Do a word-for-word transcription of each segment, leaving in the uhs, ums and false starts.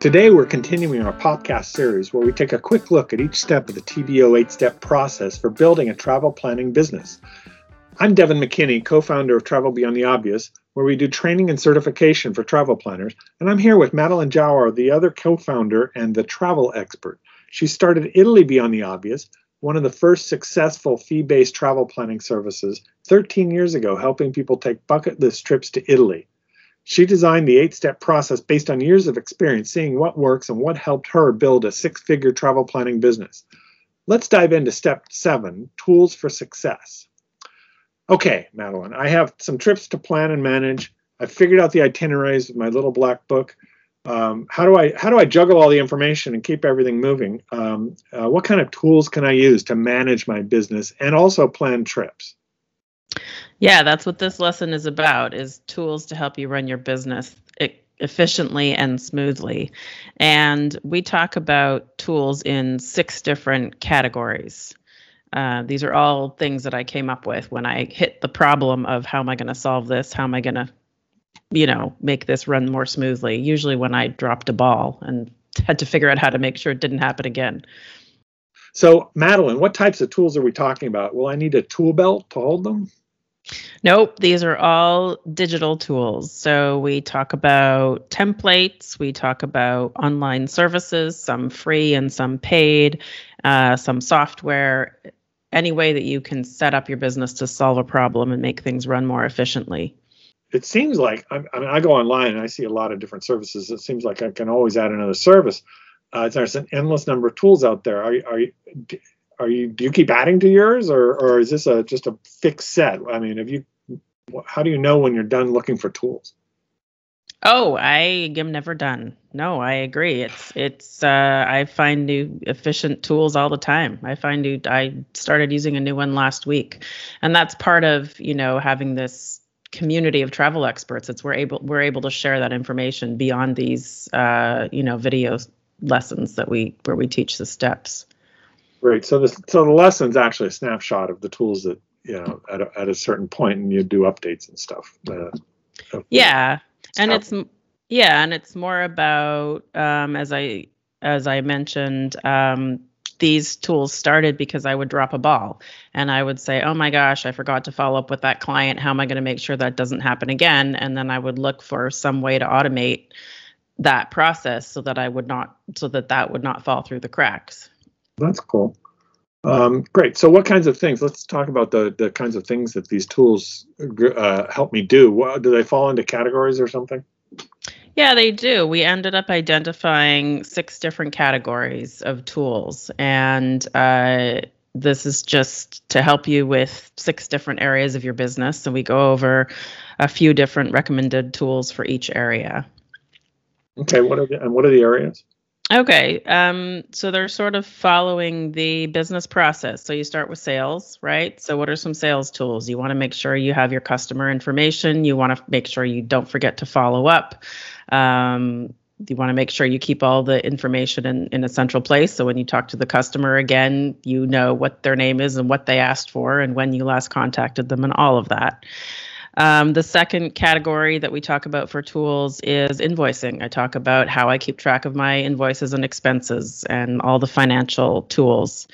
Today, we're continuing our podcast series where we take a quick look at each step of the T B O eight-step process for building a travel planning business. I'm Devin McKinney, co-founder of Travel Beyond the Obvious, where we do training and certification for travel planners, and I'm here with Madeline Jauer, the other co-founder and the travel expert. She started Italy Beyond the Obvious, one of the first successful fee-based travel planning services, thirteen years ago, helping people take bucket list trips to Italy. She designed the eight-step process based on years of experience, seeing what works and what helped her build a six-figure travel planning business. Let's dive into step seven, tools for success. Okay, Madeline, I have some trips to plan and manage. I figured out the itineraries with my little black book. Um, how do I how do I juggle all the information and keep everything moving? Um, uh, what kind of tools can I use to manage my business and also plan trips? Yeah, that's what this lesson is about, is tools to help you run your business e- efficiently and smoothly. And we talk about tools in six different categories. Uh, these are all things that I came up with when I hit the problem of how am I going to solve this? How am I going to, you know, make this run more smoothly? Usually when I dropped a ball and had to figure out how to make sure it didn't happen again. So, Madeline, what types of tools are we talking about? Will I need a tool belt to hold them? Nope. These are all digital tools. So we talk about templates. We talk about online services, some free and some paid, uh, some software, any way that you can set up your business to solve a problem and make things run more efficiently. It seems like, I mean, I go online and I see a lot of different services. It seems like I can always add another service. Uh, there's an endless number of tools out there. Are, are you, are you, do you keep adding to yours, or, or is this a, just a fixed set? I mean, have you, how do you know when you're done looking for tools? Oh, I am never done. No, I agree. It's, it's, uh, I find new efficient tools all the time. I find new, I started using a new one last week, and that's part of, you know, having this community of travel experts. It's we're able, we're able to share that information beyond these, uh, you know, video lessons that we, where we teach the steps. Right. So the so the lesson's actually a snapshot of the tools that, you know, at a, at a certain point, and you do updates and stuff. Uh, yeah, and it's yeah, and it's more about um, as I as I mentioned, um, these tools started because I would drop a ball, and I would say, oh my gosh, I forgot to follow up with that client. How am I going to make sure that doesn't happen again? And then I would look for some way to automate that process so that I would not so that that would not fall through the cracks. That's cool. Um, great. So what kinds of things? Let's talk about the, the kinds of things that these tools uh, help me do. What, do they fall into categories or something? Yeah, they do. We ended up identifying six different categories of tools. And uh, this is just to help you with six different areas of your business. So we go over a few different recommended tools for each area. Okay. What are the, and what are the areas? Okay, um, so they're sort of following the business process. So you start with sales, right? So what are some sales tools? You want to make sure you have your customer information. You want to make sure you don't forget to follow up. Um, you want to make sure you keep all the information in, in a central place. So when you talk to the customer again, you know what their name is and what they asked for and when you last contacted them and all of that. Um, the second category that we talk about for tools is invoicing. I talk about how I keep track of my invoices and expenses and all the financial tools.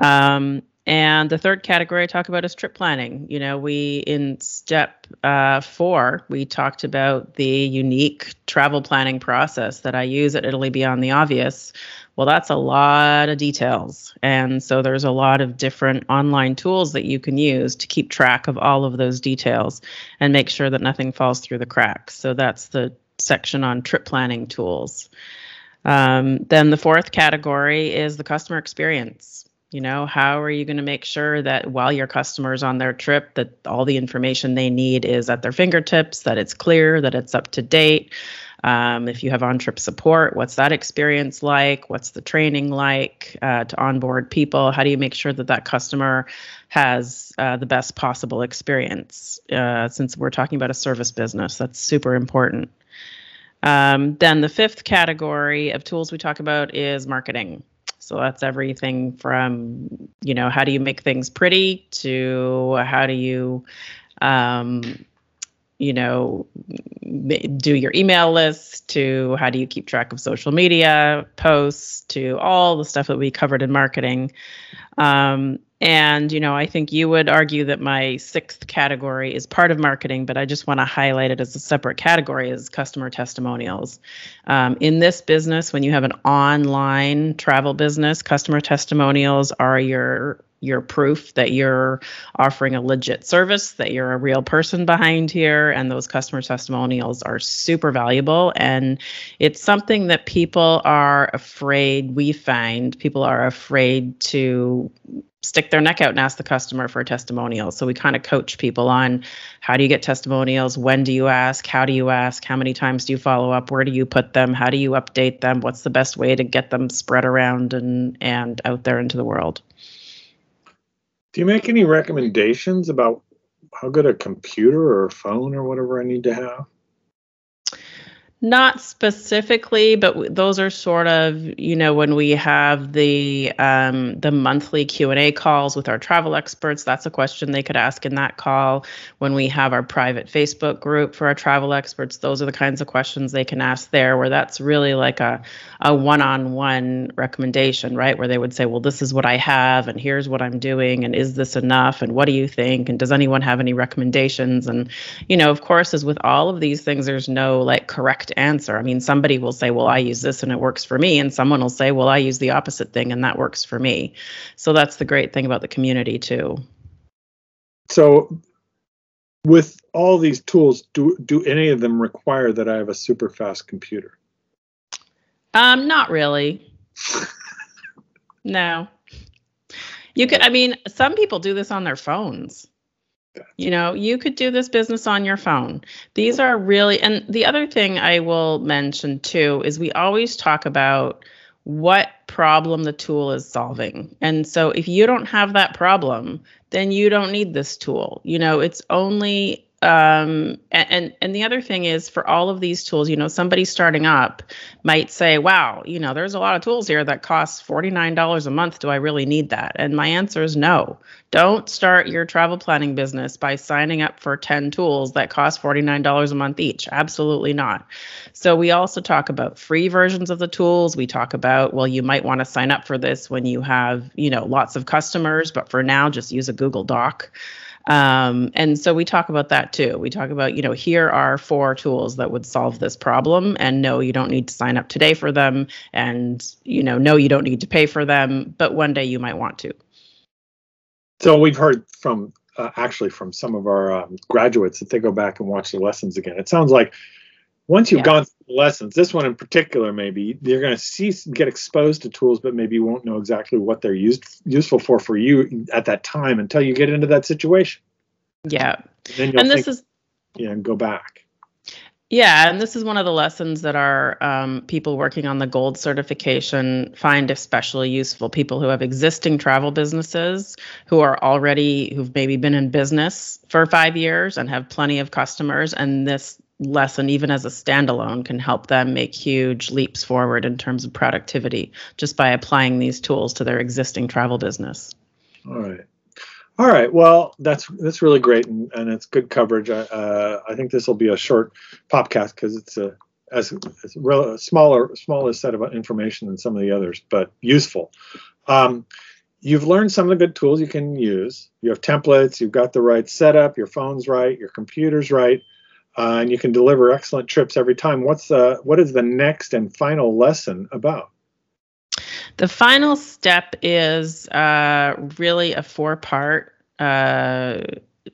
Um, and the third category I talk about is trip planning. You know, we in step uh, four, we talked about the unique travel planning process that I use at Italy Beyond the Obvious. Well, that's a lot of details. And so there's a lot of different online tools that you can use to keep track of all of those details and make sure that nothing falls through the cracks. So that's the section on trip planning tools. Um, then the fourth category is the customer experience. You know, how are you going to make sure that while your customer's on their trip, that all the information they need is at their fingertips, that it's clear, that it's up to date? Um, if you have on-trip support, what's that experience like? What's the training like uh, to onboard people? How do you make sure that that customer has uh, the best possible experience? Uh, since we're talking about a service business, that's super important. Um, then the fifth category of tools we talk about is marketing. So that's everything from, you know, how do you make things pretty to how do you... Um, you know, do your email list, to how do you keep track of social media posts, to all the stuff that we covered in marketing. Um, and, you know, I think you would argue that my sixth category is part of marketing, but I just want to highlight it as a separate category, as customer testimonials. Um, in this business, when you have an online travel business, customer testimonials are your your proof that you're offering a legit service, that you're a real person behind here. And those customer testimonials are super valuable. And it's something that people are afraid, we find people are afraid to stick their neck out and ask the customer for a testimonial. So we kind of coach people on how do you get testimonials? When do you ask? How do you ask? How many times do you follow up? Where do you put them? How do you update them? What's the best way to get them spread around and, and out there into the world? Do you make any recommendations about how good a computer or a phone or whatever I need to have? Not specifically, but those are sort of, you know, when we have the um, the monthly Q and A calls with our travel experts, that's a question they could ask in that call. When we have our private Facebook group for our travel experts, those are the kinds of questions they can ask there, where that's really like a, a one-on-one recommendation, right? Where they would say, well, this is what I have, and here's what I'm doing, and is this enough, and what do you think, and does anyone have any recommendations? And, you know, of course, as with all of these things, there's no, like, correct answer. I mean, somebody will say, well, I use this and it works for me. And someone will say, well, I use the opposite thing and that works for me. So that's the great thing about the community too. So with all these tools, do, do any of them require that I have a super fast computer? Um, not really. No. You could, I mean, some people do this on their phones. You know, you could do this business on your phone. These are really, and the other thing I will mention too, is we always talk about what problem the tool is solving. And so if you don't have that problem, then you don't need this tool. You know, it's only, um, and, and the other thing is, for all of these tools, you know, somebody starting up might say, wow, you know, there's a lot of tools here that cost forty-nine dollars a month. Do I really need that? And my answer is no. Don't start your travel planning business by signing up for ten tools that cost forty-nine dollars a month each. Absolutely not. So we also talk about free versions of the tools. We talk about, well, you might want to sign up for this when you have, you know, lots of customers, but for now, just use a Google Doc. Um, and so we talk about that too. We talk about, you know, here are four tools that would solve this problem, and no, you don't need to sign up today for them, and, you know, no, you don't need to pay for them, but one day you might want to. So we've heard from, uh, actually from some of our um, graduates, that they go back and watch the lessons again. It sounds like once you've yeah. gone through the lessons, this one in particular, maybe you're going to see, get exposed to tools, but maybe you won't know exactly what they're used, useful for, for you at that time, until you get into that situation. Yeah. And, then you'll and this think, is, yeah, and go back. Yeah, and this is one of the lessons that our um, people working on the gold certification find especially useful. People who have existing travel businesses, who are already, who've maybe been in business for five years and have plenty of customers, and this lesson, even as a standalone, can help them make huge leaps forward in terms of productivity just by applying these tools to their existing travel business. All right. All right. Well, that's that's really great, and, and it's good coverage. I uh, I think this will be a short podcast because it's a as, as real, a smaller smaller set of information than some of the others, but useful. Um, you've learned some of the good tools you can use. You have templates. You've got the right setup. Your phone's right. Your computer's right, uh, and you can deliver excellent trips every time. What's uh what is the next and final lesson about? The final step is uh, really a four-part uh,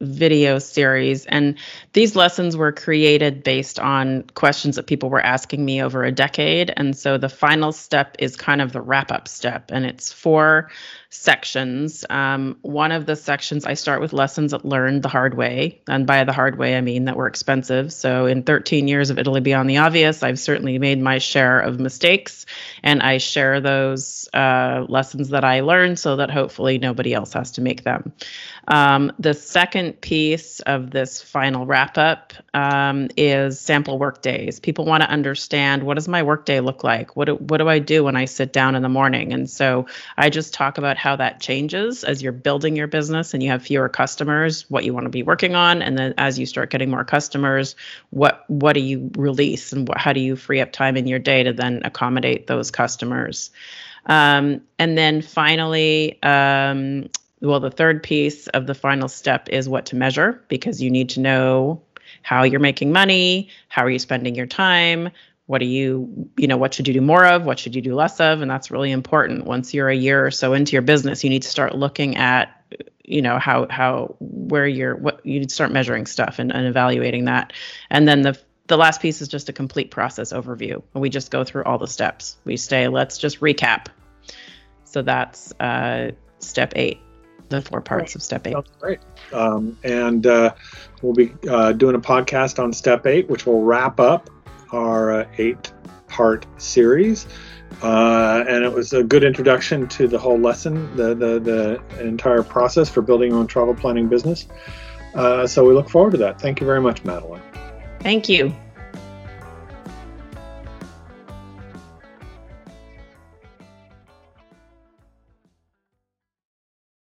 video series. And these lessons were created based on questions that people were asking me over a decade. And so the final step is kind of the wrap-up step. And it's four sections. Um, one of the sections, I start with lessons that learned the hard way. And by the hard way, I mean that were expensive. So in thirteen years of Italy Beyond the Obvious, I've certainly made my share of mistakes. And I share those uh, lessons that I learned so that hopefully nobody else has to make them. Um, the second piece of this final wrap-up um, is sample work days. People want to understand, what does my work day look like? What do, what do I do when I sit down in the morning? And so I just talk about how that changes as you're building your business and you have fewer customers, what you want to be working on. And then as you start getting more customers, what what do you release and what, how do you free up time in your day to then accommodate those customers? Um, and then finally, um, well, the third piece of the final step is what to measure, because you need to know how you're making money, how are you spending your time, what do you, you know, what should you do more of, what should you do less of? And that's really important. Once you're a year or so into your business, you need to start looking at, you know, how, how, where you're, what you need to start measuring stuff and, and evaluating that. And then the The last piece is just a complete process overview. We just go through all the steps. We say, let's just recap. So that's uh, step eight, the four parts of step eight. Sounds great. Um, and uh, we'll be uh, doing a podcast on step eight, which will wrap up our uh, eight-part series. Uh, and it was a good introduction to the whole lesson, the the, the entire process for building your own travel planning business. Uh, so we look forward to that. Thank you very much, Madeline. Thank you.